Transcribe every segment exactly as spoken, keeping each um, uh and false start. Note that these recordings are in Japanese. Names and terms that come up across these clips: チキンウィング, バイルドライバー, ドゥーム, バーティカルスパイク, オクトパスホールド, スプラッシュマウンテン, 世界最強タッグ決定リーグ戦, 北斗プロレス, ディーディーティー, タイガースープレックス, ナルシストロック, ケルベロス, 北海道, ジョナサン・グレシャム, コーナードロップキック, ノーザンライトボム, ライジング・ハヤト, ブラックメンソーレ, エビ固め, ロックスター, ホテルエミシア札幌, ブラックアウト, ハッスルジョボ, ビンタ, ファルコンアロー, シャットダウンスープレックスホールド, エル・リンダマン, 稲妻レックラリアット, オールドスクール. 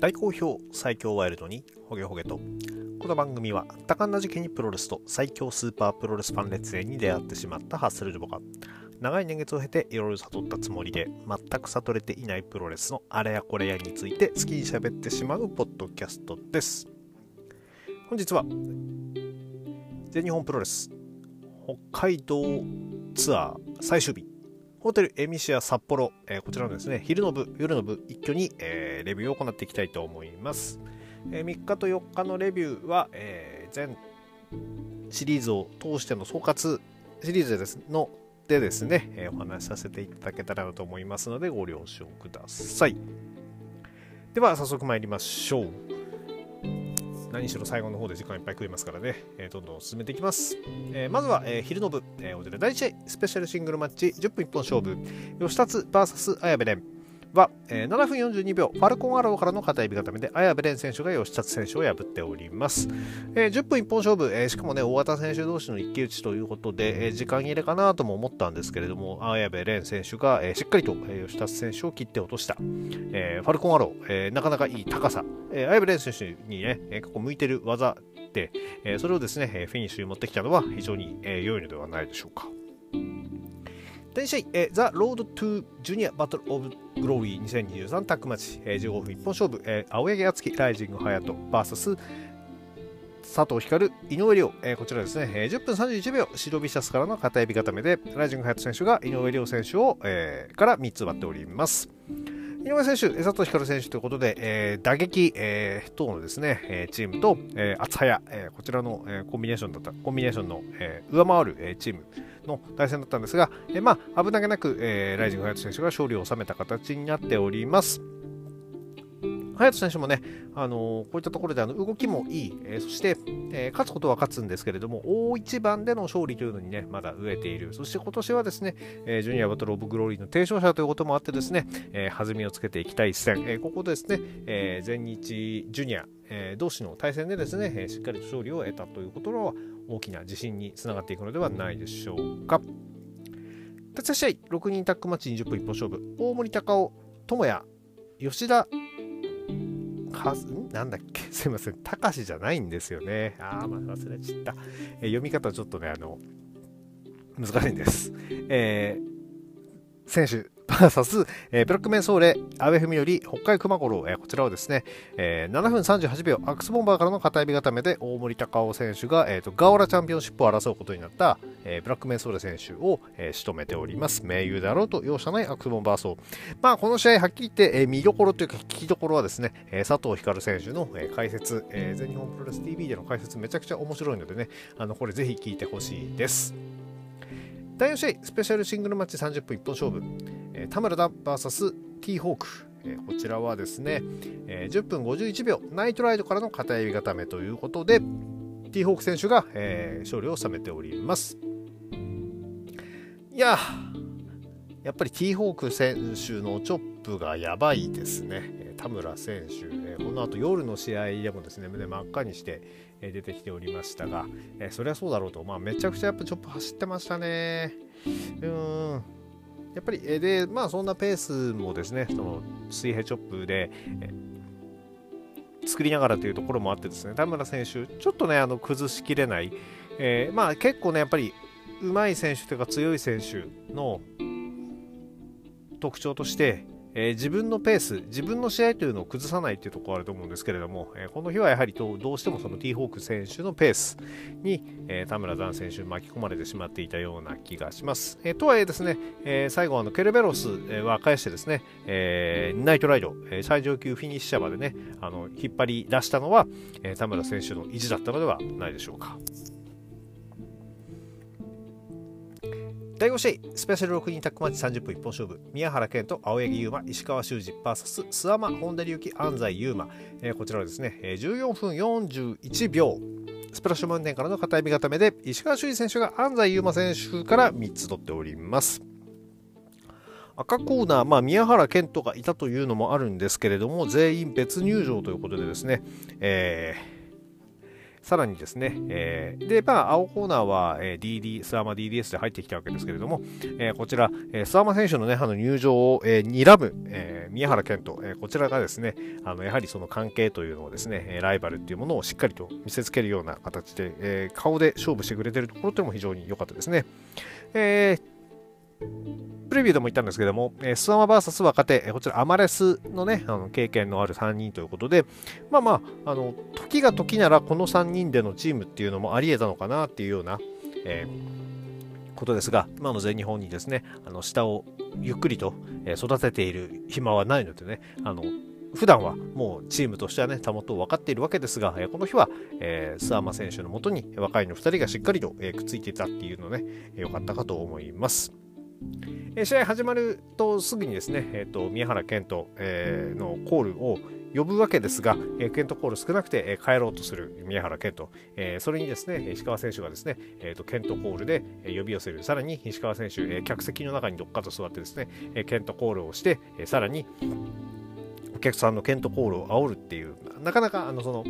大好評最強ワイルドにホゲホゲと。この番組は多感な時期にプロレスと最強スーパープロレスファン列伝に出会ってしまったハッスルジョボが長い年月を経ていろいろ悟ったつもりで全く悟れていないプロレスのあれやこれやについて好きに喋ってしまうポッドキャストです。本日は全日本プロレス北海道ツアー最終日ホテルエミシア札幌、えー、こちらのですね昼の部夜の部一挙に、えー、レビューを行っていきたいと思います。えー、みっかとよっかのレビューは、えー、全シリーズを通しての総括シリーズですのでですね、えー、お話しさせていただけたらなと思いますのでご了承ください。では早速参りましょう。何しろ最後の方で時間いっぱい食いますからね、えー、どんどん進めていきます。えー、まずは、えー、昼の部、えー、ホテル第いち試合スペシャルシングルマッチじゅっぷんいっぽん勝負吉達 ブイエス 綾部蓮は、えー、ななふんよんじゅうにびょうファルコンアローからの片指固めで綾部蓮選手が吉達選手を破っております。えー、じゅっぷんいっぽん勝負、えー、しかもね大型選手同士の一騎打ちということで、えー、時間切れかなとも思ったんですけれども綾部蓮選手が、えー、しっかりと、えー、吉達選手を切って落とした、えー、ファルコンアロー、えー、なかなかいい高さ、えー、綾部蓮選手にね、えー、ここ向いてる技で、えー、それをですね、えー、フィニッシュに持ってきたのは非常に、えー、良いのではないでしょうか。第一試合、えー、ザ・ロード・トゥ・ジュニア・バトル・オブ・グローリーにせんにじゅうさんタッグマッチ、えー、じゅうごふんいっぽん勝負、えー、青柳敦樹、ライジング・ハヤト ブイエス 佐藤光、井上涼、えー、こちらですね、えー、じゅっぷんさんじゅういちびょうシドビシャスからの片指固めでライジング・ハヤト選手が井上涼選手を、えー、からみっつ割っております。井上選手、佐藤光選手ということで、えー、打撃、えー、等のですね、えー、チームと、えー、厚早、えー、こちらの、えー、コンビネーションだったコンビネーションの、えー、上回る、えー、チームの対戦だったんですが、えーまあ、危なげなく、えー、ライジング・ハヤト選手が勝利を収めた形になっております。ハヤト選手もね、あのー、こういったところであの動きもいい、えー、そして、えー、勝つことは勝つんですけれども大一番での勝利というのにねまだ飢えている。そして今年はですね、えー、ジュニアバトルオブグローリーの提唱者ということもあってですね、えー、弾みをつけていきたい一戦、えー、ここですね、えー、全日ジュニア、えー、同士の対戦でですね、えー、しっかりと勝利を得たということは大きな自信につながっていくのではないでしょうか。第試合ろくにんタッグマッチにじゅっぷん一本勝負大森隆夫智也吉田はなんだっけすいませんたかしじゃないんですよね。あー、まあ、忘れちった。えー、読み方ちょっとねあの難しいんです。えー、選手 ブイエス、えー、ブラックメンソーレ阿部文頼北海熊五郎、えー、こちらをですね、えー、ななふんさんじゅうはちびょうアックスボンバーからの片指固めで大森隆夫選手が、えー、とガオラチャンピオンシップを争うことになった、えー、ブラックメンソーレ選手を、えー、仕留めております。盟友だろうと容赦ないアックスボンバー争、まあ、この試合はっきり言って、えー、見どころというか聞きどころはですね、えー、佐藤光選手の、えー、解説、えー、全日本プロレス ティーブイ での解説めちゃくちゃ面白いのでねあのこれぜひ聞いてほしいです。だいよん試合スペシャルシングルマッチさんじゅっぷん一本勝負、えー、田村田 ブイエス T ホーク、えー、こちらはですね、えー、じゅっぷんごじゅういちびょうナイトライドからの片指固めということで T ホーク選手が、えー、勝利を収めております。いややっぱり T ホーク選手のチョップがやばいですね。田村選手、えー、この後夜の試合でもですね胸真っ赤にして出てきておりましたが、えー、そりゃそうだろうと、まあ、めちゃくちゃやっぱチョップ走ってましたね。うーんやっぱりで、まあ、そんなペースもですねその水平チョップで、えー、作りながらというところもあってですね田村選手ちょっとねあの崩しきれない、えーまあ、結構ねやっぱり上手い選手というか強い選手の特徴として、えー、自分のペース自分の試合というのを崩さないというところがあると思うんですけれども、えー、この日はやはりどうしてもその T ホーク選手のペースに、えー、田村段選手巻き込まれてしまっていたような気がします。えー、とはいえですね、えー、最後あのケルベロスは返してですね、えー、ナイトライド、えー、最上級フィニッシャーまでねあの引っ張り出したのは、えー、田村選手の意地だったのではないでしょうか。だいご試合スペシャルろくにんタッグマッチさんじゅっぷん一本勝負宮原健と青柳優馬石川修司 ブイエス 諏訪間本田隆起安西優馬、えー、こちらはですねじゅうよんふんよんじゅういちびょうスプラッシュマウンテンからの片指固めで石川修司選手が安西優馬選手からみっつ取っております。赤コーナー、まあ、宮原健人がいたというのもあるんですけれども全員別入場ということでですね、えーさらにですね、えー、で、まあ、青コーナーは ディーディー、諏訪間 ディーディーエス で入ってきたわけですけれども、えー、こちら、えー、諏訪間選手のね、あの入場を、えー、睨む、えー、宮原健人、えー、こちらがですね、あのやはりその関係というのをですね、ライバルっていうものをしっかりと見せつけるような形で、えー、顔で勝負してくれてるところというのも非常に良かったですね。えープレビューでも言ったんですけども、えー、諏訪間 ブイエス 若手、えー、こちらアマレスのね、あの経験のあるさんにんということで、まあまあ、あの時が時ならこのさんにんでのチームっていうのもありえたのかなっていうような、えー、ことですが、今の全日本にですね、あの下をゆっくりと育てている暇はないのでね、あの普段はもうチームとしてはね、たもとを分かっているわけですが、この日は、えー、諏訪間選手のもとに若いのふたりがしっかりと、えー、くっついていたっていうのね、良かったかと思います。試合始まるとすぐにですね、えー、と宮原健人、えー、のコールを呼ぶわけですが、えー、健人コール少なくて、えー、帰ろうとする宮原健人、えー、それにですね石川選手がですね、えー、と健人コールで、えー、呼び寄せる。さらに石川選手、えー、客席の中にどっかと座ってですね、えー、健人コールをして、えー、さらにお客さんの健人コールを煽るっていう、なかなかあのその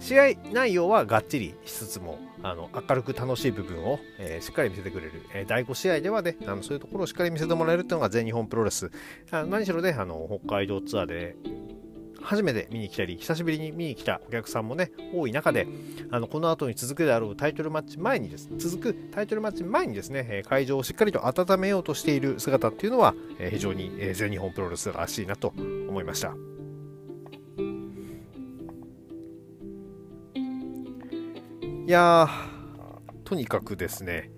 試合内容はがっちりしつつも、あの明るく楽しい部分を、えー、しっかり見せてくれる、えー、だいご試合ではね、あのそういうところをしっかり見せてもらえるっていうのが全日本プロレス、あ何しろね、あの北海道ツアーで初めて見に来たり久しぶりに見に来たお客さんもね多い中で、あのこの後に続くであろうタイトルマッチ前にです続くタイトルマッチ前にですね、会場をしっかりと温めようとしている姿っていうのは、えー、非常に全日本プロレスらしいなと思いました。いやー、とにかくですね、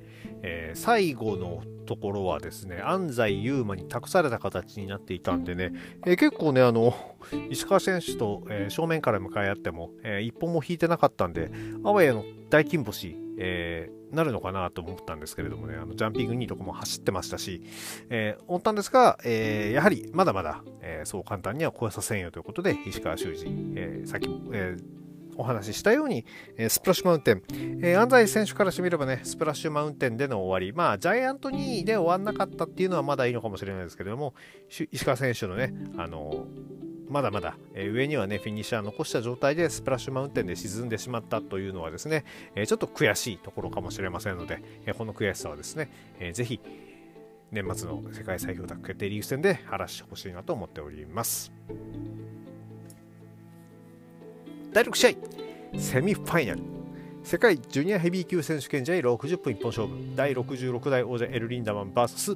えー、最後のところはですね、安西優真に託された形になっていたんでね、えー、結構ね、あの石川選手と、えー、正面から向かい合っても、えー、一本も引いてなかったんで、あわやの大金星、えー、なるのかなと思ったんですけれどもね、あのジャンピングにとかも走ってましたし、えー、思ったんですが、えー、やはりまだまだ、えー、そう簡単には超えさせんよということで、石川修司、えー、さっきも、えーお話ししたように、えー、スプラッシュマウンテン、えー、安西選手からしてみればね、スプラッシュマウンテンでの終わり、まあジャイアントにいで終わんなかったっていうのはまだいいのかもしれないですけれども、石川選手のね、あのー、まだまだ、えー、上にはねフィニッシャー残した状態でスプラッシュマウンテンで沈んでしまったというのはですね、えー、ちょっと悔しいところかもしれませんので、えー、この悔しさはですね、えー、ぜひ年末の世界最強タッグ決定リーグ戦で晴らしてほしいなと思っております。だいろく試合セミファイナル、世界ジュニアヘビー級選手権試合ろくじゅっぷん一本勝負、だいろくじゅうろく代王者エル・リンダマン ブイエス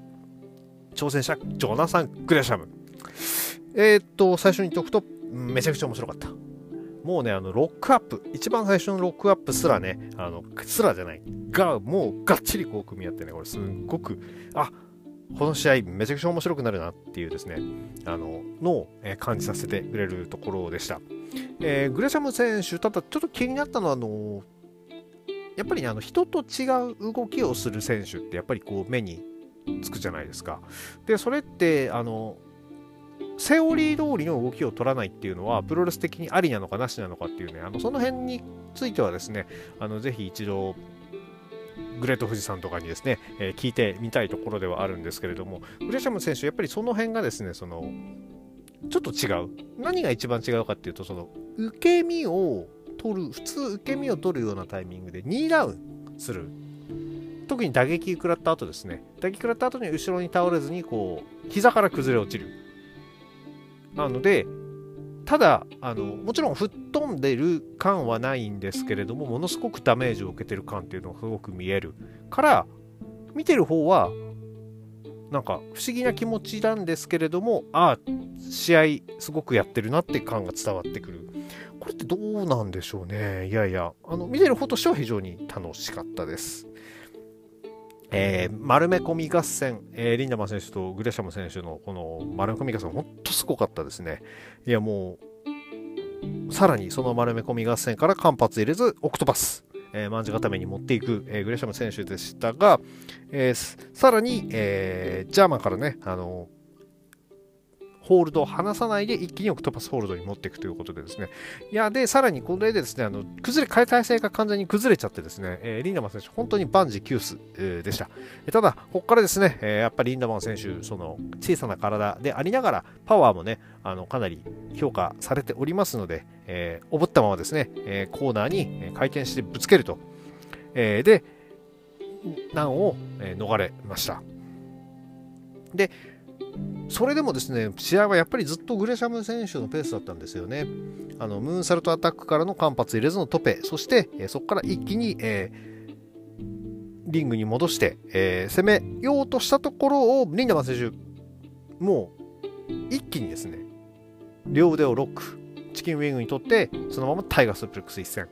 挑戦者ジョナサン・グレシャム。えー、っと最初に言っておくとめちゃくちゃ面白かった。もうね、あのロックアップ、一番最初のロックアップすらね、あのすらじゃないが、もうがっちりこう組み合ってね、これすっごく、あこの試合めちゃくちゃ面白くなるなっていうですね、あののを感じさせてくれるところでした。えー、グレシャム選手、ただちょっと気になったのは、あのやっぱり、ね、あの人と違う動きをする選手ってやっぱりこう目につくじゃないですか。でそれってあのセオリー通りの動きを取らないっていうのはプロレス的にありなのかなしなのかっていうね、あのその辺についてはですね、あのぜひ一度グレート富士山とかにですね、えー、聞いてみたいところではあるんですけれども、グレシャム選手やっぱりその辺がですね、そのちょっと違う、何が一番違うかっていうと、その受け身を取る、普通受け身を取るようなタイミングでにダウンする、特に打撃食らった後ですね、打撃食らった後に後ろに倒れずにこう膝から崩れ落ちる。なのでただあのもちろん吹っ飛んでる感はないんですけれども、ものすごくダメージを受けてる感っていうのがすごく見えるから見てる方はなんか不思議な気持ちなんですけれども、あ試合すごくやってるなって感が伝わってくる。これってどうなんでしょうね。いやいや、あの見てる方としては非常に楽しかったです。えー、丸め込み合戦、えー、リンダマン選手とグレシャム選手のこの丸め込み合戦、ほんとすごかったですね。いやもうさらにその丸め込み合戦から間髪入れずオクトパス、えー、卍固めに持っていく、えー、グレシャム選手でしたが、えー、さらに、えー、ジャーマンからね、あのー、ホールドを離さないで一気にオクトパスホールドに持っていくということでですね。いや、でさらにこれでですね、あの崩れ解体性が完全に崩れちゃってですね、えー、リンダマン選手本当に万事休す、えー、でした。ただここからですね、えー、やっぱりリンダマン選手、その小さな体でありながらパワーもね、あのかなり評価されておりますので、えー、おぶったままですね、えー、コーナーに回転してぶつけると、えー、で難を逃れました。でそれでもですね、試合はやっぱりずっとグレシャム選手のペースだったんですよね。あのムーンサルトアタックからの間髪入れずのトペ、そしてそこから一気に、えー、リングに戻して、えー、攻めようとしたところをリンダマン選手もう一気にですね両腕をロック、チキンウィングにとってそのままタイガースープレックス一戦、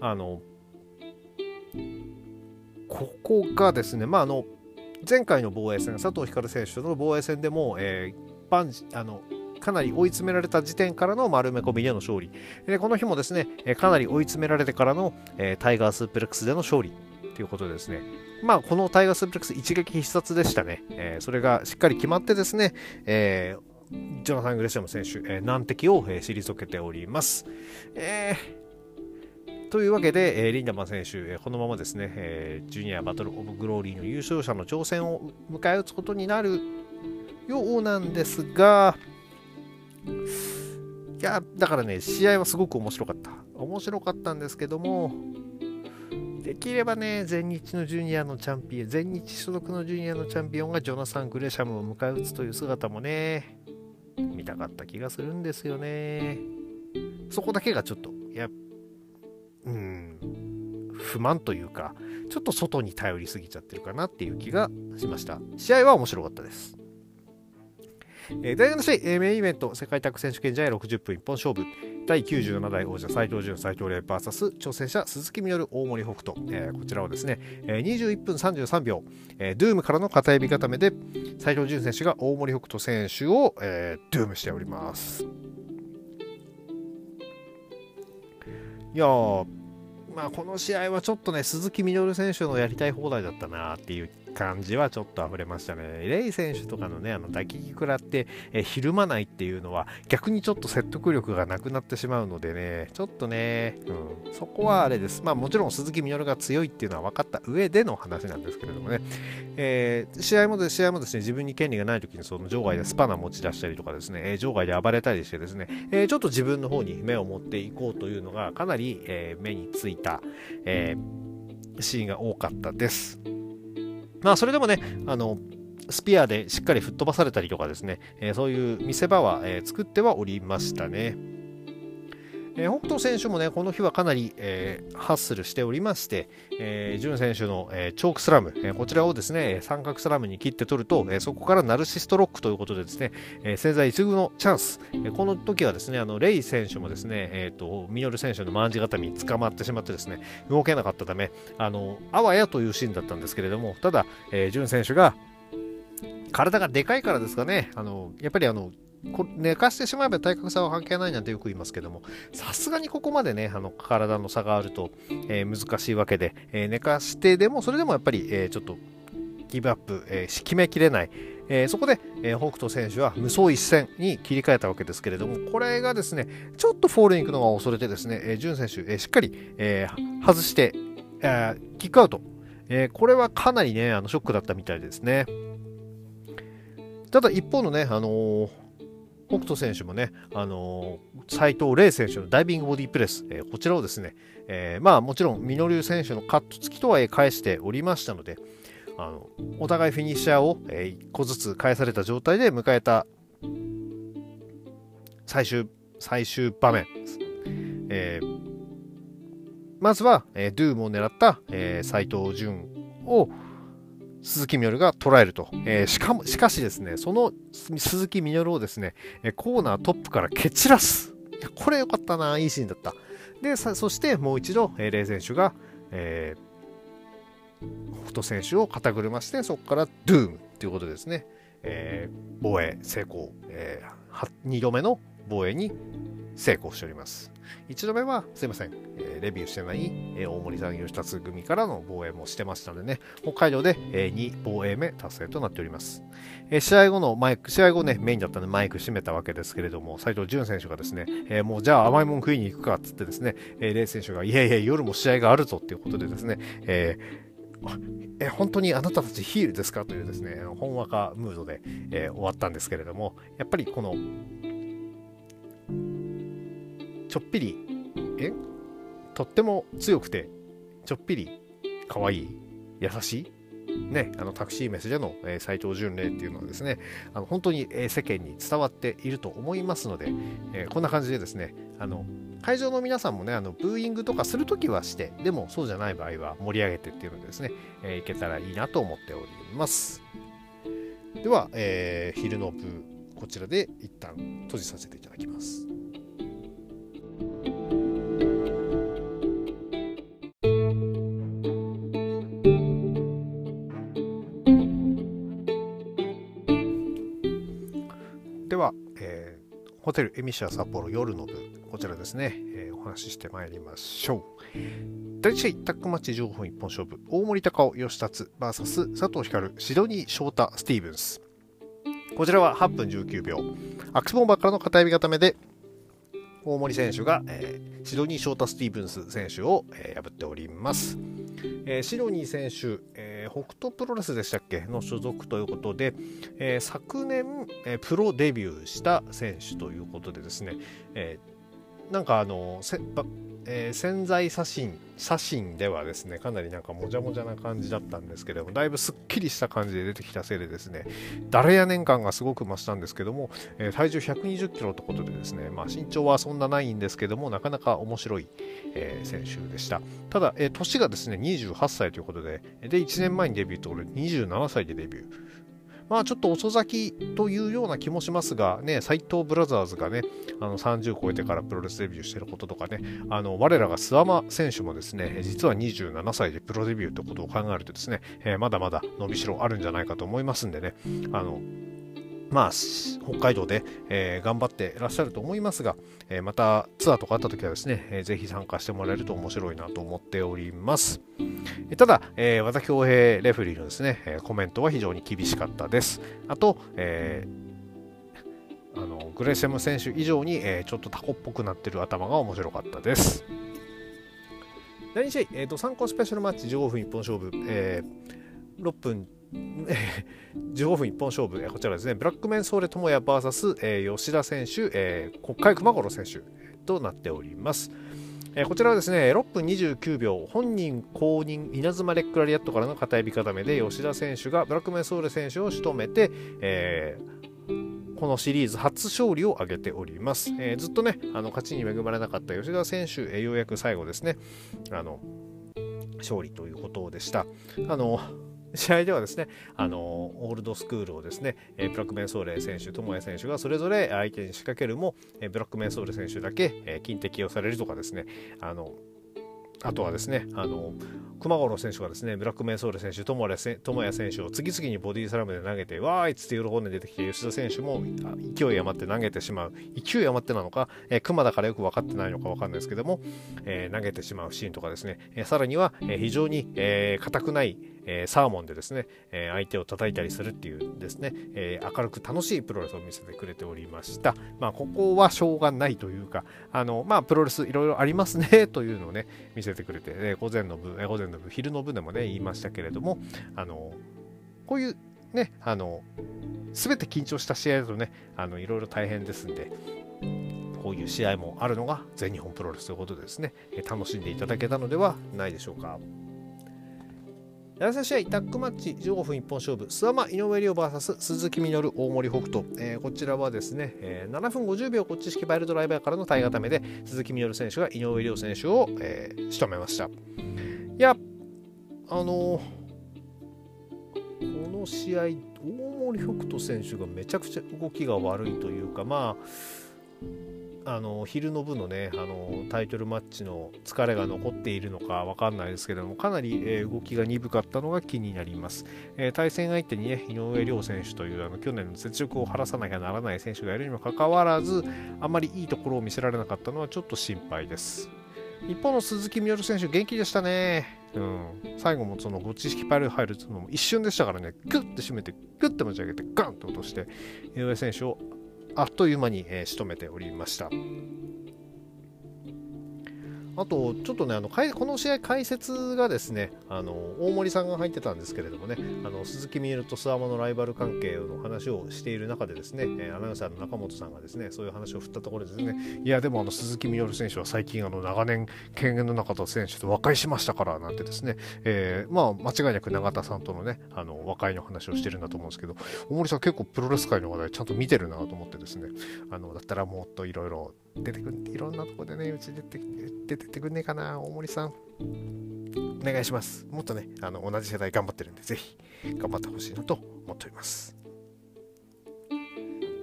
あのここがですね、まあ、あの前回の防衛戦、佐藤光選手の防衛戦でも、えー、バンジあのかなり追い詰められた時点からの丸め込みでの勝利で、この日もですねかなり追い詰められてからの、えー、タイガースープレックスでの勝利ということでですね、まあ、このタイガースープレックス一撃必殺でしたね。えー、それがしっかり決まってですね、えー、ジョナサン・グレシャム選手、えー、難敵を、えー、退けております。えーというわけで、えー、リンダマン選手、えー、このままですね、えー、ジュニアバトルオブグローリーの優勝者の挑戦を迎え撃つことになるようなんですが、いやだからね、試合はすごく面白かった面白かったんですけども、できればね、全日のジュニアのチャンピオン全日所属のジュニアのチャンピオンがジョナサン・グレシャムを迎え撃つという姿もね見たかった気がするんですよね。そこだけがちょっとやっぱうん不満というか、ちょっと外に頼りすぎちゃってるかなっていう気がしました。試合は面白かったです。えー、第なな試合、えー、メインイベント世界タッグ選手権試合ろくじゅっぷん一本勝負、だいきゅうじゅうななだい王者斉藤潤斉藤麗 ブイエス 挑戦者鈴木みのる大森北斗、えー、こちらはですね、えー、にじゅういっぷんさんじゅうさんびょう、えー、ドゥームからの片指固めで斉藤潤選手が大森北斗選手を、えー、ドゥームしております。いやー、まあ、この試合はちょっとね、鈴木みのる選手のやりたい放題だったなっていう感じはちょっと溢れましたね。レイ選手とかのね、あの打撃食らってえひるまないっていうのは逆にちょっと説得力がなくなってしまうのでね、ちょっとね、うん、そこはあれです。まあ、もちろん鈴木みのるが強いっていうのは分かった上での話なんですけれどもね、えー、試合もで試合もですね、自分に権利がないときにその場外でスパナ持ち出したりとかですね、場外で暴れたりしてですね、えー、ちょっと自分の方に目を持っていこうというのがかなり、えー、目についた、えー、シーンが多かったです。まあそれでもね、あのスピアでしっかり吹っ飛ばされたりとかですね、えー、そういう見せ場は、えー、作ってはおりましたね。えー、北斗選手もね、この日はかなり、えー、ハッスルしておりまして、えー、ジュン選手の、えー、チョークスラム、えー、こちらをですね三角スラムに切って取ると、えー、そこからナルシストロックということでですね、えー、千載一遇のチャンス、えー、この時はですね、あのレイ選手もですね、えーと、ミノル選手の卍固めに捕まってしまってですね動けなかったため、あのあわやというシーンだったんですけれども、ただ、えー、ジュン選手が体がでかいからですかね、あのやっぱりあの寝かしてしまえば体格差は関係ないなんてよく言いますけども、さすがにここまでね、あの体の差があると、えー、難しいわけで、えー、寝かしてでもそれでもやっぱり、えー、ちょっとギブアップ、えー、決めきれない、えー、そこで、えー、北斗選手は無双一戦に切り替えたわけですけれども、これがですねちょっとフォールに行くのが恐れてですね、えー、潤選手、えー、しっかり、えー、外して、えー、キックアウト、えー、これはかなりねあのショックだったみたいですね。ただ一方のね、あのー北斗選手もね、あのー、斉藤麗選手のダイビングボディプレス、えー、こちらをですね、えー、まあもちろんミノル選手のカット付きとは返しておりましたので、あのお互いフィニッシャーを、えー、いっこずつ返された状態で迎えた最終最終場面、えー、まずは、えー、ドゥームを狙った、えー、斉藤潤を鈴木みのるが捉えると、えー、しかも、しかしですね、その鈴木みのるをですね、コーナートップから蹴散らす。いや、これ良かったな、いいシーンだった。で、さそしてもう一度、えー、レイ選手が、えー、北斗選手を肩車して、そこからドゥームということですね、えー、防衛成功、えー、にどめの防衛に成功しております。いちどめはすいません、えー、レビューしてない、えー、大森産業下津組からの防衛もしてましたのでね、北海道で、えー、にぼうえいめ達成となっております。えー、試合後のマイク、試合後ね、メインだったのでマイク閉めたわけですけれども、斉藤潤選手がですね、えー、もうじゃあ甘いもん食いに行くかっつってですね、えー、レイ選手がいやいや夜も試合があるぞっていうことでですね、えーえ本当にあなたたちヒールですかというですね、ほんわかムードで、えー、終わったんですけれども、やっぱりこのちょっぴりえとっても強くてちょっぴりかわいい優しい、ね、あのタクシーメッセでの、えー、斉藤純礼っていうのはですね、あの本当に、えー、世間に伝わっていると思いますので、えー、こんな感じでですね、あの会場の皆さんもね、あのブーイングとかするときはして、でもそうじゃない場合は盛り上げてっていうのでですね、えー、いけたらいいなと思っております。では、えー、昼の部、こちらで一旦閉じさせていただきます。では、えー、ホテルエミシア札幌夜の部、こちらですね、えー、お話ししてまいりましょう。第一試合タッグマッチじゅうごふん一本勝負、大森隆夫吉達 ブイエス 佐藤光シドニー翔太スティーブンス。こちらははっぷんじゅうきゅうびょう、アクスボンバーからの片指固めで大森選手が、えー、シドニー翔太スティーブンス選手を、えー、破っております。えー、シドニー選手、えー、北斗プロレスでしたっけの所属ということで、えー、昨年、えー、プロデビューした選手ということでですね、えーなんかあのせ、えー、潜在写真写真ではですね、かなりなんかもじゃもじゃな感じだったんですけれども、だいぶすっきりした感じで出てきたせいでですね、誰や年間がすごく増したんですけども、えー、体重ひゃくにじゅっキロということでですね、まあ、身長はそんなないんですけども、なかなか面白い、えー、選手でした。ただ、えー、年がですねにじゅうはっさいということで、でいちねんまえにデビューとこれにじゅうななさいでデビュー。まあちょっと遅咲きというような気もしますがね、斎藤ブラザーズがね、あのさんじゅう超えてからプロレスデビューしてることとかね、あの我らが諏訪間選手もですね、実はにじゅうななさいでプロデビューということを考えるとですね、えー、まだまだ伸びしろあるんじゃないかと思いますんでね、あのまあ、北海道で、えー、頑張ってらっしゃると思いますが、えー、またツアーとかあった時はですね、えー、ぜひ参加してもらえると面白いなと思っております。えー、ただ、えー、和田恭平レフェリーのですね、えー、コメントは非常に厳しかったです。あと、えー、あのグレシャム選手以上に、えー、ちょっとタコっぽくなってる頭が面白かったです。第に試合、えー、と参考スペシャルマッチじゅうごふん一本勝負、えー、ろっぷんじゅうごふん一本勝負、こちらですね、ブラックメンソーレ智也 ブイエス 吉田選手、えー、国会熊五郎選手となっております。えー、こちらはですねろっぷんにじゅうきゅうびょう、本人公認稲妻レックラリアットからの片指固めで吉田選手がブラックメンソーレ選手を仕留めて、えー、このシリーズ初勝利を挙げております。えー、ずっとねあの勝ちに恵まれなかった吉田選手、えー、ようやく最後ですねあの勝利ということでした。あの試合ではですね、あのー、オールドスクールをですね、えー、ブラックメンソーレ選手、智也選手がそれぞれ相手に仕掛けるも、えー、ブラックメンソーレ選手だけ、えー、金的をされるとかですね、あのあとはですね、あの熊五郎選手がですね、ブラックメンソーレ選手、智也選手を次々にボディースラムで投げて、わーいっつって喜んで出てきて、吉田選手も勢い余って投げてしまう、勢い余ってなのか、えー、熊だからよく分かってないのか分かんないですけども、えー、投げてしまうシーンとかですね、えー、さらには、えー、非常に、えー、硬くないえー、サーモンでですね、えー、相手を叩いたりするっていうですね、えー、明るく楽しいプロレスを見せてくれておりました。まあ、ここはしょうがないというか、あの、まあ、プロレスいろいろありますねというのをね見せてくれて、えー、午前の部、えー、午前の部昼の部でもね言いましたけれども、あのこういうねあの全て緊張した試合だとねあのいろいろ大変ですんで、こういう試合もあるのが全日本プロレスということでですね、えー、楽しんでいただけたのではないでしょうか。だいさん試合タッグマッチじゅうごふん一本勝負、諏訪間井上涼 ブイエス 鈴木実大森北斗、えー、こちらはですね、えー、ななふんごじゅうびょう、こっち式バイルドライバーからの体固めで鈴木実選手が井上涼選手を、えー、仕留めました。いやあのー、この試合大森北斗選手がめちゃくちゃ動きが悪いというか、まああの昼の部のね、あのタイトルマッチの疲れが残っているのか分かんないですけども、かなり、えー、動きが鈍かったのが気になります、えー、対戦相手にね、井上亮選手というあの去年の雪辱を晴らさなきゃならない選手がいるにもかかわらず、あまりいいところを見せられなかったのはちょっと心配です。一方の鈴木みよる選手、元気でしたね。うん、最後もそのご知識パイル入るのも一瞬でしたからね、グッて締めてグッて持ち上げてガンと落として井上選手をあっという間に、えー、仕留めておりました。あとちょっとね、あのこの試合解説がですね、あの大森さんが入ってたんですけれどもね、あの鈴木みゆると諏訪間のライバル関係の話をしている中でですね、アナウンサーの中本さんがですね、そういう話を振ったところでですね、いやでもあの鈴木みゆる選手は最近あの長年権限の中田選手と和解しましたからなんてですね、えー、まあ間違いなく永田さんとのね、あの和解の話をしてるんだと思うんですけど、大森さん結構プロレス界の話題ちゃんと見てるなと思ってですね、あのだったらもっといろいろ出てくる、いろんなとこでね、うち出て出てくんねえかな、大森さんお願いします。もっとね、あの同じ世代頑張ってるんで、ぜひ頑張ってほしいなと思っております。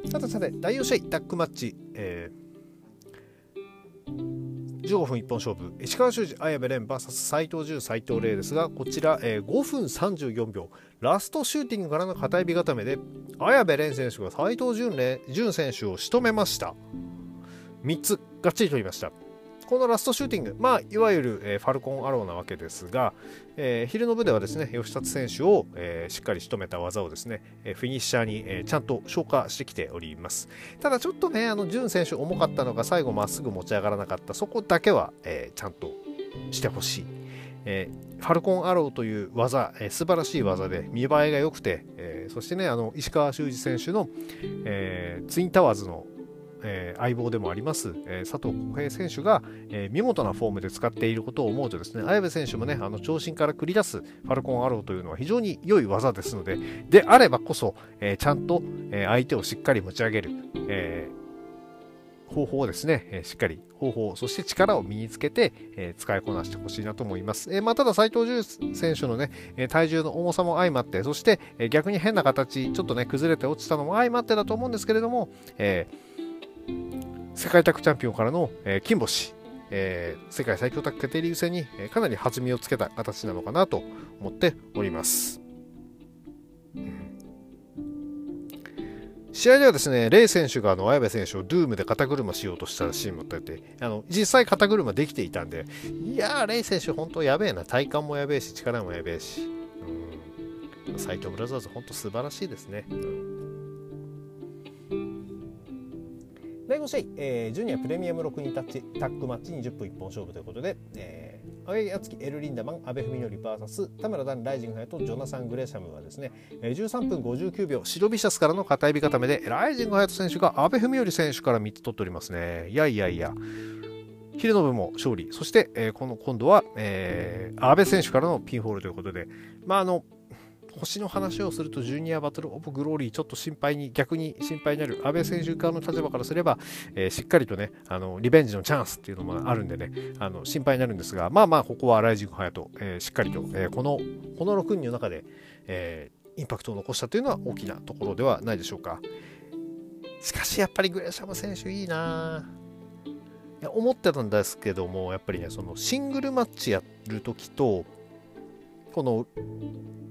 さてさて、だいよん試合タッグマッチ、えー、じゅうごふん一本勝負、石川修司綾部蓮 ブイエス 斎藤潤斎藤麗ですが、こちら、えー、ごふんさんじゅうよんびょうラストシューティングからの片指固めで綾部蓮選手が斎藤潤選手を仕留めました。みっつがっちり取りました。このラストシューティング、まあ、いわゆる、えー、ファルコンアローなわけですが、えー、昼の部ではですね、吉達選手を、えー、しっかり仕留めた技をですね、えー、フィニッシャーに、えー、ちゃんと消化してきております。ただちょっとね、あの潤選手重かったのが最後まっすぐ持ち上がらなかった、そこだけは、えー、ちゃんとしてほしい、えー、ファルコンアローという技、えー、素晴らしい技で見栄えが良くて、えー、そしてね、あの石川修司選手の、えー、ツインタワーズのえー、相棒でもあります、えー、佐藤浩平選手が、えー、見事なフォームで使っていることを思うとですね、綾部選手もね、あの長身から繰り出すファルコンアローというのは非常に良い技ですので、であればこそ、えー、ちゃんと、えー、相手をしっかり持ち上げる、えー、方法をですね、えー、しっかり方法、そして力を身につけて、えー、使いこなしてほしいなと思います。えーまあ、ただ斉藤純選手のね、えー、体重の重さも相まって、そして、えー、逆に変な形ちょっとね崩れて落ちたのも相まってだと思うんですけれども、えー世界タッグチャンピオンからの、えー、金星、えー、世界最強タッグ決定リーグ戦に、えー、かなり弾みをつけた形なのかなと思っております、うん、試合ではですね、レイ選手があの綾部選手をドゥームで肩車しようとしたシーンもあって、あの実際肩車できていたんで、いやーレイ選手本当やべえな、体幹もやべえし力もやべえし、うん、斎藤ブラザーズ本当素晴らしいですね。だいご試合、えー、ジュニアプレミアムろく人タッチタッグマッチにじゅっぷん一本勝負ということで、えー、青柳敦樹、エル・リンダマン、阿部文則 ブイエス 田村ダン、ライジングハヤト、ジョナサン・グレシャムはですね、じゅうさんぷんごじゅうきゅうびょう白ビシャスからの片指固めでライジングハヤト選手が阿部文則選手からみっつ取っておりますね。いやいやいや、秀信も勝利、そして、えー、この今度は、えー、阿部選手からのピンホールということで、まああの星の話をするとジュニアバトルオブグローリーちょっと心配に逆に心配になる阿部選手側の立場からすれば、えー、しっかりとね、あのリベンジのチャンスっていうのもあるんでね、あの心配になるんですが、まあまあここはライジングハヤト、えー、しっかりと、えー、このこのろくにんの中で、えー、インパクトを残したというのは大きなところではないでしょうか。しかしやっぱりグレシャム選手いいなぁ、いや思ってたんですけども、やっぱりね、そのシングルマッチやるときとこの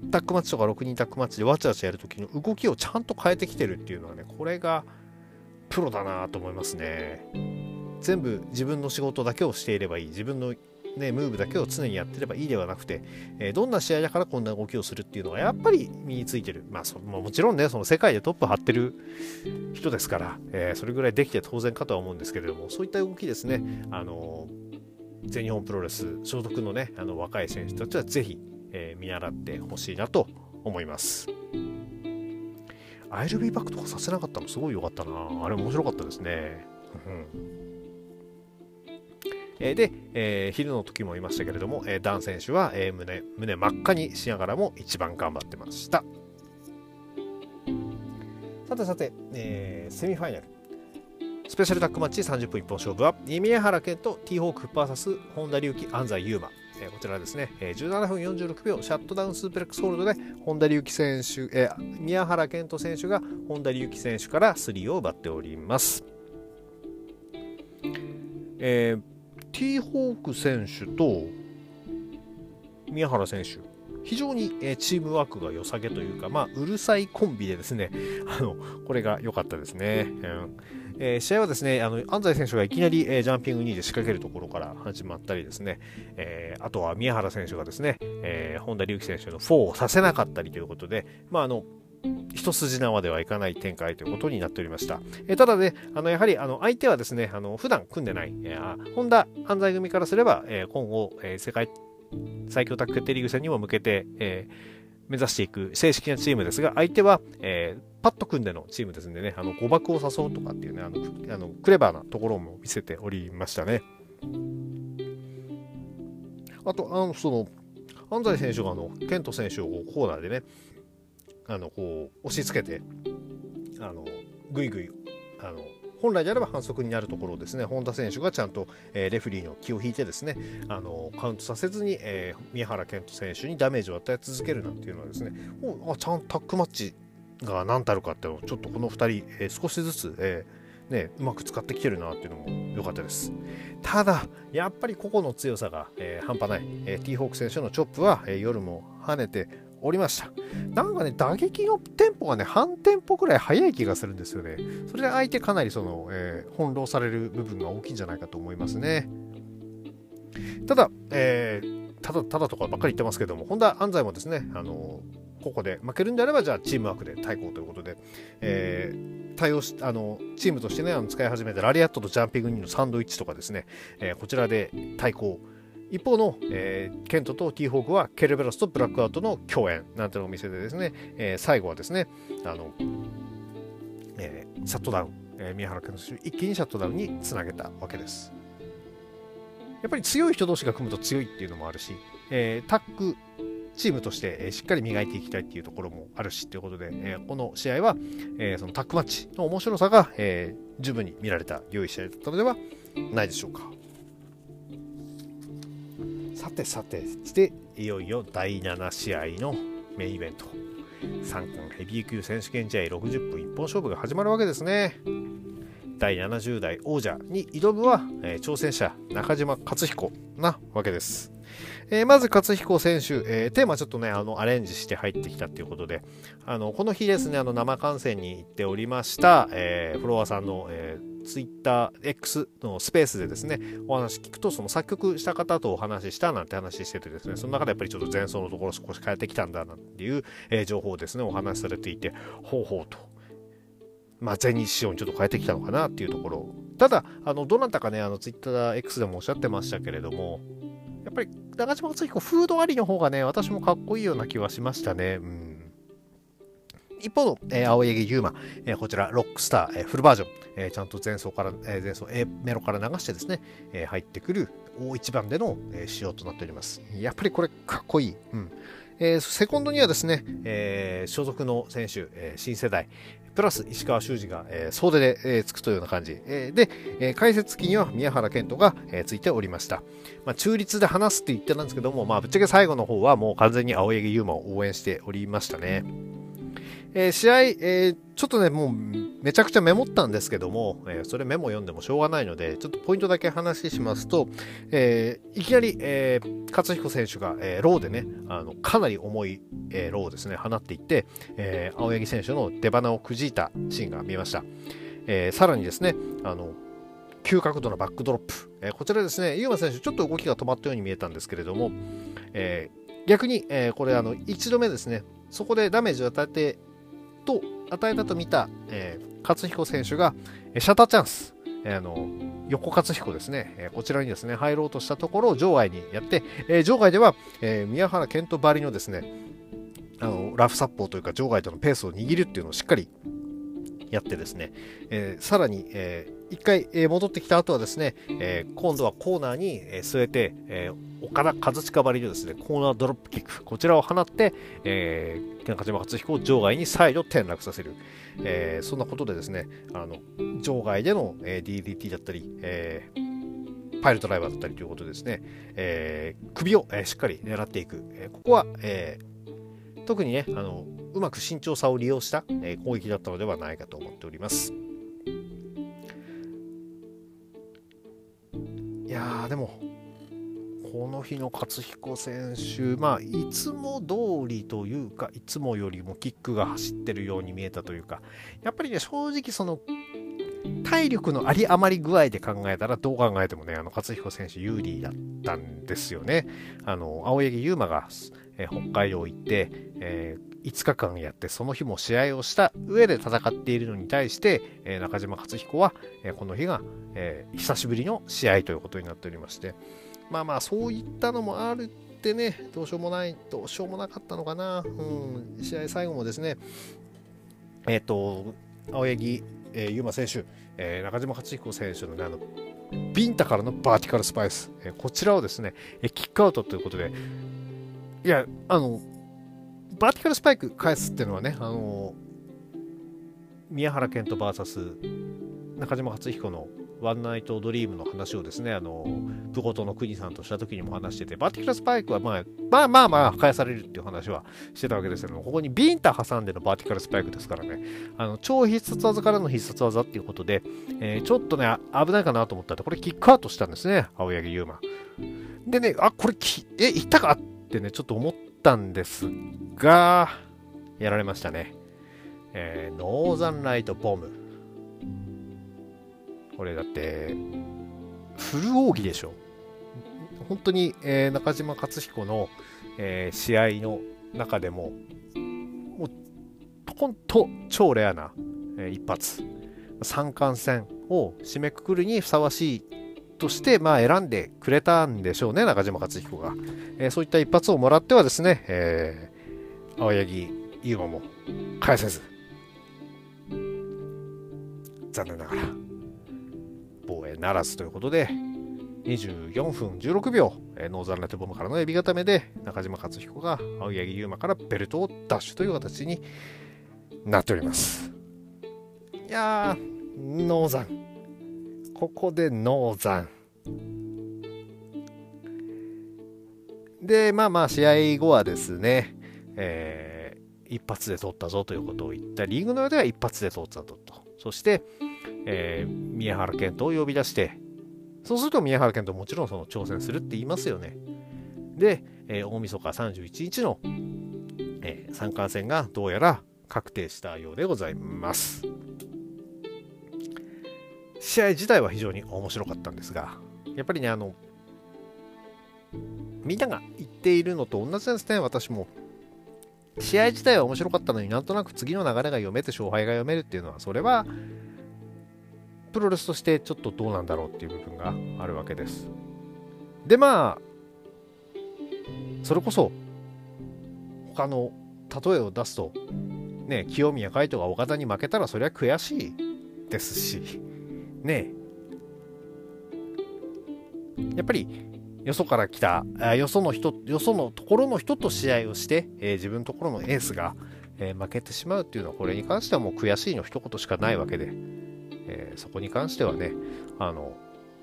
タックマッチとかろくにんタックマッチでわちゃわちゃやるときの動きをちゃんと変えてきてるっていうのはね、これがプロだなと思いますね。全部自分の仕事だけをしていればいい、自分の、ね、ムーブだけを常にやってればいいではなくて、えー、どんな試合だからこんな動きをするっていうのはやっぱり身についてる、まあ、そもちろんね、その世界でトップ張ってる人ですから、えー、それぐらいできて当然かとは思うんですけれども、そういった動きですね、あのー、全日本プロレス所属のね、あの若い選手たちはぜひえー、見習ってほしいなと思います。アイルビーバックとかさせなかったのすごい良かったな、あれ面白かったですねえー、で、えー、昼の時も言いましたけれども、えー、ダン選手は、えー、胸、胸真っ赤にしながらも一番頑張ってました。さてさて、えー、セミファイナルスペシャルタッグマッチさんじゅっぷん一本勝負は宮原健と T ホーク ブイエス 本田隆起安西優真、えー、こちらですね、えー、じゅうななふんよんじゅうろくびょうシャットダウンスープレックスホールドで本田隆起選手、えー、宮原健人選手が本田隆起選手からスリーを奪っております。えー、ティーホーク選手と宮原選手、非常にチームワークが良さげというか、まあ、うるさいコンビでですね、あのこれが良かったですね。うん、えー、試合はですね、あの安西選手がいきなり、えー、ジャンピングにで仕掛けるところから始まったりですね、えー、あとは宮原選手がですね、えー、本田隆起選手のフォーをさせなかったりということで、まああの一筋縄ではいかない展開ということになっておりました。えー、ただね、あのやはりあの相手はですね、あの普段組んでない、えー、本田安西組からすれば、えー、今後、えー、世界最強タッグリーグ戦にも向けて、えー、目指していく正式なチームですが、相手は、えー、パッと組んでのチームですんでね、あの誤爆を誘うとかっていうね、あのあのクレバーなところも見せておりましたね。あと、あのその安西選手があのケント選手をコーナーでね、あのこう押し付けて、あのぐいぐい、あの本来であれば反則になるところをですね、本田選手がちゃんと、えー、レフェリーの気を引いてですね、あのカウントさせずに、えー、宮原健人選手にダメージを与え続けるなんていうのはですね、おあちゃんタックマッチが何たるかっていうのをちょっとこのふたり、えー、少しずつ、えーね、うまく使ってきてるなっていうのも良かったです。ただやっぱり個々の強さが、えー、半端ない、えー、ティーホーク選手のチョップは、えー、夜も跳ねておりました。なんかね、打撃のテンポがね、半テンポくらい速い気がするんですよね。それで相手かなりその、えー、翻弄される部分が大きいんじゃないかと思いますね。ただ、えー、ただただとかばっかり言ってますけども、本田安西もですね、あのー、ここで負けるんであれば、じゃあチームワークで対抗ということで、えー、対応しあのチームとしてね、あの使い始めたラリアットとジャンピングにのサンドイッチとかですね、えー、こちらで対抗。一方の、えー、ケントとティーホークはケルベロスとブラックアウトの共演なんてのお店でですね、えー、最後はですね、あの、えー、シャットダウン、えー、宮原健人選手一気にシャットダウンにつなげたわけです。やっぱり強い人同士が組むと強いっていうのもあるし、えー、タッグチームとして、えー、しっかり磨いていきたいっていうところもあるしということで、えー、この試合は、えー、そのタッグマッチの面白さが、えー、十分に見られた良い試合だったのではないでしょうか。さてさて、でいよいよだいなな試合のメインイベント、さんかんヘビー級選手権試合ろくじゅっぷん一本勝負が始まるわけですね。だいななじゅう代王者に挑むは、えー、挑戦者中島克彦なわけです。えー、まず克彦選手、えー、テーマちょっとね、あのアレンジして入ってきたということで、あのこの日ですね、あの生観戦に行っておりました、えー、フロアさんの、えーツイッター X のスペースでですね、お話聞くと、その作曲した方とお話ししたなんて話しててですね、その中でやっぱりちょっと前奏のところ少し変えてきたんだなんていう、えー、情報をですね、お話しされていて、ほうほうと、まあ、前日仕様にちょっと変えてきたのかなっていうところ。ただ、あのどなたかね、あのツイッター X でもおっしゃってましたけれども、やっぱり中島克彦フードありの方がね、私もかっこいいような気はしましたね。うん、一方の、えー、青柳優馬、えー、こちらロックスター、えー、フルバージョン、えー、ちゃんと前奏から、えー、前奏 A メロから流してですね、えー、入ってくる大一番での、えー、仕様となっております。やっぱりこれかっこいい、うん、えー、セコンドにはですね、えー、所属の選手、えー、新世代プラス石川修司が、えー、総出で、えー、つくというような感じ、えー、で、えー、解説機には宮原健人が、えー、ついておりました。まあ、中立で話すって言ってなんですけども、まあ、ぶっちゃけ最後の方はもう完全に青柳優馬を応援しておりましたね。えー、試合、えー、ちょっとね、もうめちゃくちゃメモったんですけども、えー、それメモ読んでもしょうがないので、ちょっとポイントだけ話しますと、えー、いきなり、えー、克彦選手が、えー、ローでね、あのかなり重い、えー、ローをですね、放っていって、えー、青柳選手の出鼻をくじいたシーンが見えました。えー、さらにですね、あの急角度のバックドロップ、えー、こちらですね、優馬選手ちょっと動きが止まったように見えたんですけれども、えー、逆に、えー、これあのいちどめですね、そこでダメージを与えてと与えたと見た、えー、克彦選手がシャッターチャンス、えー、あの横克彦ですね、えー、こちらにですね入ろうとしたところを場外にやって、えー、場外では、えー、宮原健人ばりのですね、あのラフ殺法というか場外とのペースを握るっていうのをしっかりやってですね、えー、さらに、えー、一回戻ってきた後はですね、えー、今度はコーナーに据えて、えー、岡田和親ばりのですねコーナードロップキック、こちらを放って、えー、中島克彦を場外に再度転落させる、えー、そんなことでですね、あの場外での ディーディーティー だったり、えー、パイルドライバーだったりということでですね、えー、首を、えー、しっかり狙っていく、えー、ここは、えー、特にね、あのうまく慎重さを利用した攻撃だったのではないかと思っております。やでもこの日の勝彦選手、まあ、いつも通りというかいつもよりもキックが走ってるように見えたというか、やっぱりね正直その体力のあり余り具合で考えたらどう考えてもねあの勝彦選手有利だったんですよね。あの青柳優馬が、えー、北海道行って、えーいつかかんやってその日も試合をした上で戦っているのに対して、えー、中島勝彦は、えー、この日が、えー、久しぶりの試合ということになっておりまして、まあまあそういったのもあるってねどうしようもないどうしようもなかったのかな、うん、試合最後もですねえっと青柳、えー、優馬選手、えー、中島勝彦選手のねあのビンタからのバーティカルスパイス、えー、こちらをですね、えー、キックアウトということで、いやあのバーティカルスパイク返すっていうのはね、あの宮原健人 ブイエス 中島勝彦のワンナイトドリームの話をですね、あのプゴトの国さんとした時にも話してて、バーティカルスパイクは、まあ、まあまあまあ返されるっていう話はしてたわけですけども、ここにビンタ挟んでのバーティカルスパイクですからね、あの超必殺技からの必殺技っていうことで、えー、ちょっとね危ないかなと思ったらこれキックアウトしたんですね、青柳優馬でね、あこれきえいったかってねちょっと思ってたんですがやられましたね、えー、ノーザンライトボム、これだってフル奥義でしょ本当に、えー、中島勝彦の、えー、試合の中でももう本当超レアな、えー、一発三冠戦を締めくくるにふさわしいとしてまあ選んでくれたんでしょうね中島勝彦が、えー、そういった一発をもらってはですね、えー、青柳優馬も返せず残念ながら防衛ならずということでにじゅうよんふんじゅうろくびょう、えー、ノーザンライトボムからのエビ固めで中島勝彦が青柳優馬からベルトを奪取という形になっております。いやーノーザンここでノーザンでまあまあ試合後はですね、えー、一発で取ったぞということを言ったリーグの上では一発で取ったぞと、そして、えー、宮原健人を呼び出して、そうすると宮原健人もちろんその挑戦するって言いますよね。で、えー、大晦日さんじゅういちにちの、えー、三冠戦がどうやら確定したようでございます。試合自体は非常に面白かったんですが、やっぱりねあのみんなが言っているのと同じですね。私も試合自体は面白かったのになんとなく次の流れが読めて勝敗が読めるっていうのはそれはプロレスとしてちょっとどうなんだろうっていう部分があるわけです。でまあそれこそ他の例えを出すとね清宮海斗が岡田に負けたらそれは悔しいですしね、えやっぱりよそから来たよその人よそのところの人と試合をして、えー、自分のところのエースが、えー、負けてしまうっていうのはこれに関してはもう悔しいの一言しかないわけで、えー、そこに関してはねあの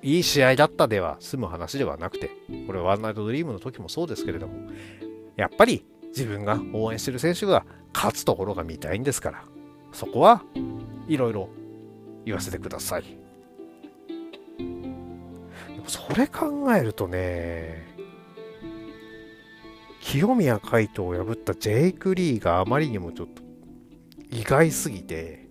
いい試合だったでは済む話ではなくて、これワンナイトドリームの時もそうですけれども、やっぱり自分が応援してる選手が勝つところが見たいんですから、そこはいろいろ言わせてください。それ考えるとね清宮海斗を破ったジェイク・リーがあまりにもちょっと意外すぎて、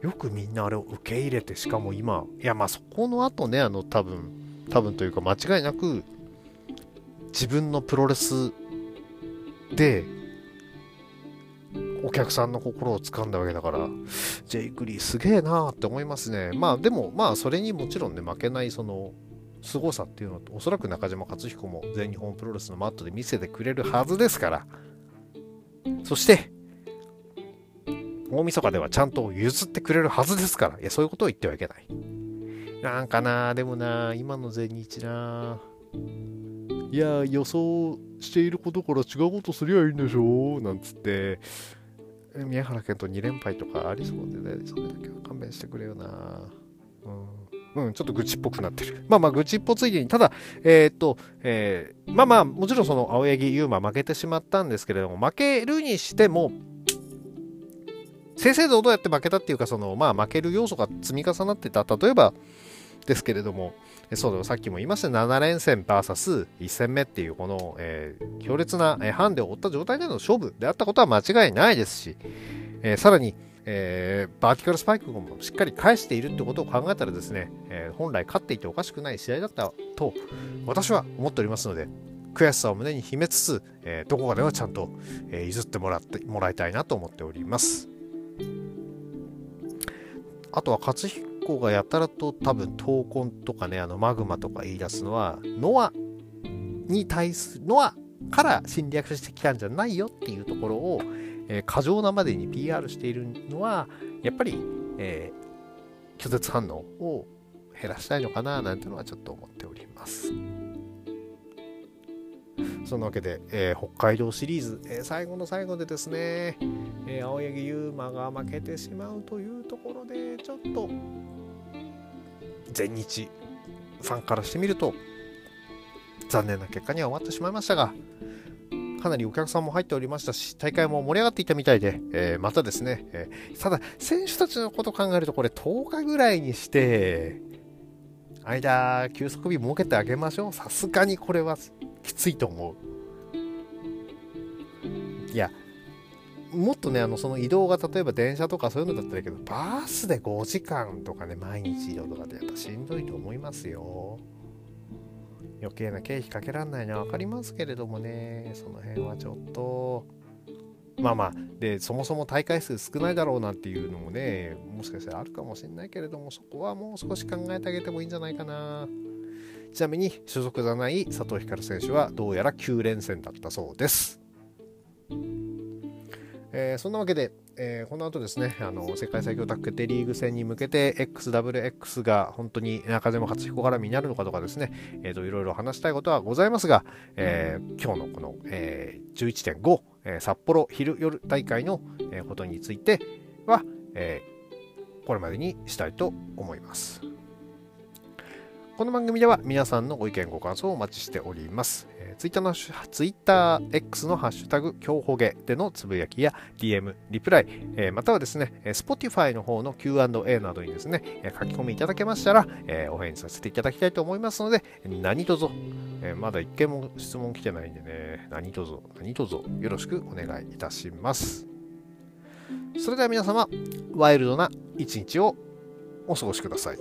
よくみんなあれを受け入れて、しかも今いやまあそこの後ねあの多分多分というか間違いなく自分のプロレスでお客さんの心を掴んだわけだから、ジェイク・リーすげえなーって思いますね。まあでもまあそれにもちろんね負けないその凄さっていうのとおそらく中島勝彦も全日本プロレスのマットで見せてくれるはずですから、そして大晦日ではちゃんと譲ってくれるはずですから、いやそういうことを言ってはいけないなんかな。でもな今の全日ないや予想していることから違うことすりゃいいんでしょなんつって宮原健人にれんぱいとかありそうでね、それだけは勘弁してくれよな。うん、うん、ちょっと愚痴っぽくなってる。まあまあ愚痴っぽついでに、ただえー、っと、えー、まあまあもちろんその青柳優馬負けてしまったんですけれども、負けるにしても正々堂々やって負けたっていうか、そのまあ負ける要素が積み重なってた、例えばですけれども、そうだ、さっきも言いましたなな連戦 ブイエスいち 戦目っていうこの、えー、強烈なハンデを負った状態での勝負であったことは間違いないですし、えー、さらに、えー、バーティカルスパイクもしっかり返しているってことを考えたらですね、えー、本来勝っていておかしくない試合だったと私は思っておりますので、悔しさを胸に秘めつつ、えー、どこかではちゃんと、えー、譲ってもらってもらいたいなと思っております。あとは勝彦ここがやたらと多分闘魂とかね、あのマグマとか言い出すのはノアに対するノアから侵略してきたんじゃないよっていうところを、えー、過剰なまでに ピーアール しているのはやっぱり、えー、拒絶反応を減らしたいのかななんてのはちょっと思っております。そんなわけで、えー、北海道シリーズ、えー、最後の最後でですね、えー、青柳優馬が負けてしまうというところで、ちょっと全日ファンからしてみると残念な結果には終わってしまいましたが、かなりお客さんも入っておりましたし、大会も盛り上がっていたみたいで、えー、またですね、えー、ただ選手たちのことを考えると、これとおかぐらいにして間休息日設けてあげましょう。さすがにこれはきついと思う。いや、もっとね、あのその移動が例えば電車とかそういうのだったらいいけど、バスでごじかんとかね、毎日移動とかってやっぱしんどいと思いますよ。余計な経費かけらんないのは分かりますけれどもね、その辺はちょっとまあまあ、でそもそも大会数少ないだろうなんていうのもね、もしかしたらあるかもしれないけれども、そこはもう少し考えてあげてもいいんじゃないかな。ちなみに所属じゃない佐藤光選手はどうやらきゅう連戦だったそうです。えー、そんなわけで、えー、この後ですね、あの世界最強タッグでリーグ戦に向けて エックスダブリューエックス が本当に中島勝彦絡みになるのかとかですね、えー、といろいろ話したいことはございますが、えー、今日のこの、えー、じゅういちてんご、えー、札幌昼夜大会のことについては、えー、これまでにしたいと思います。この番組では皆さんのご意見ご感想をお待ちしております。えー、ツイッターのツイッター X のハッシュタグ強ホゲでのつぶやきや ディーエム リプライ、えー、またはですね Spotify の方の キューアンドエー などにですね書き込みいただけましたら、えー、お返事させていただきたいと思いますので、何卒、えー、まだ一件も質問来てないんでね、何卒何卒よろしくお願いいたします。それでは皆様、ワイルドな一日をお過ごしください。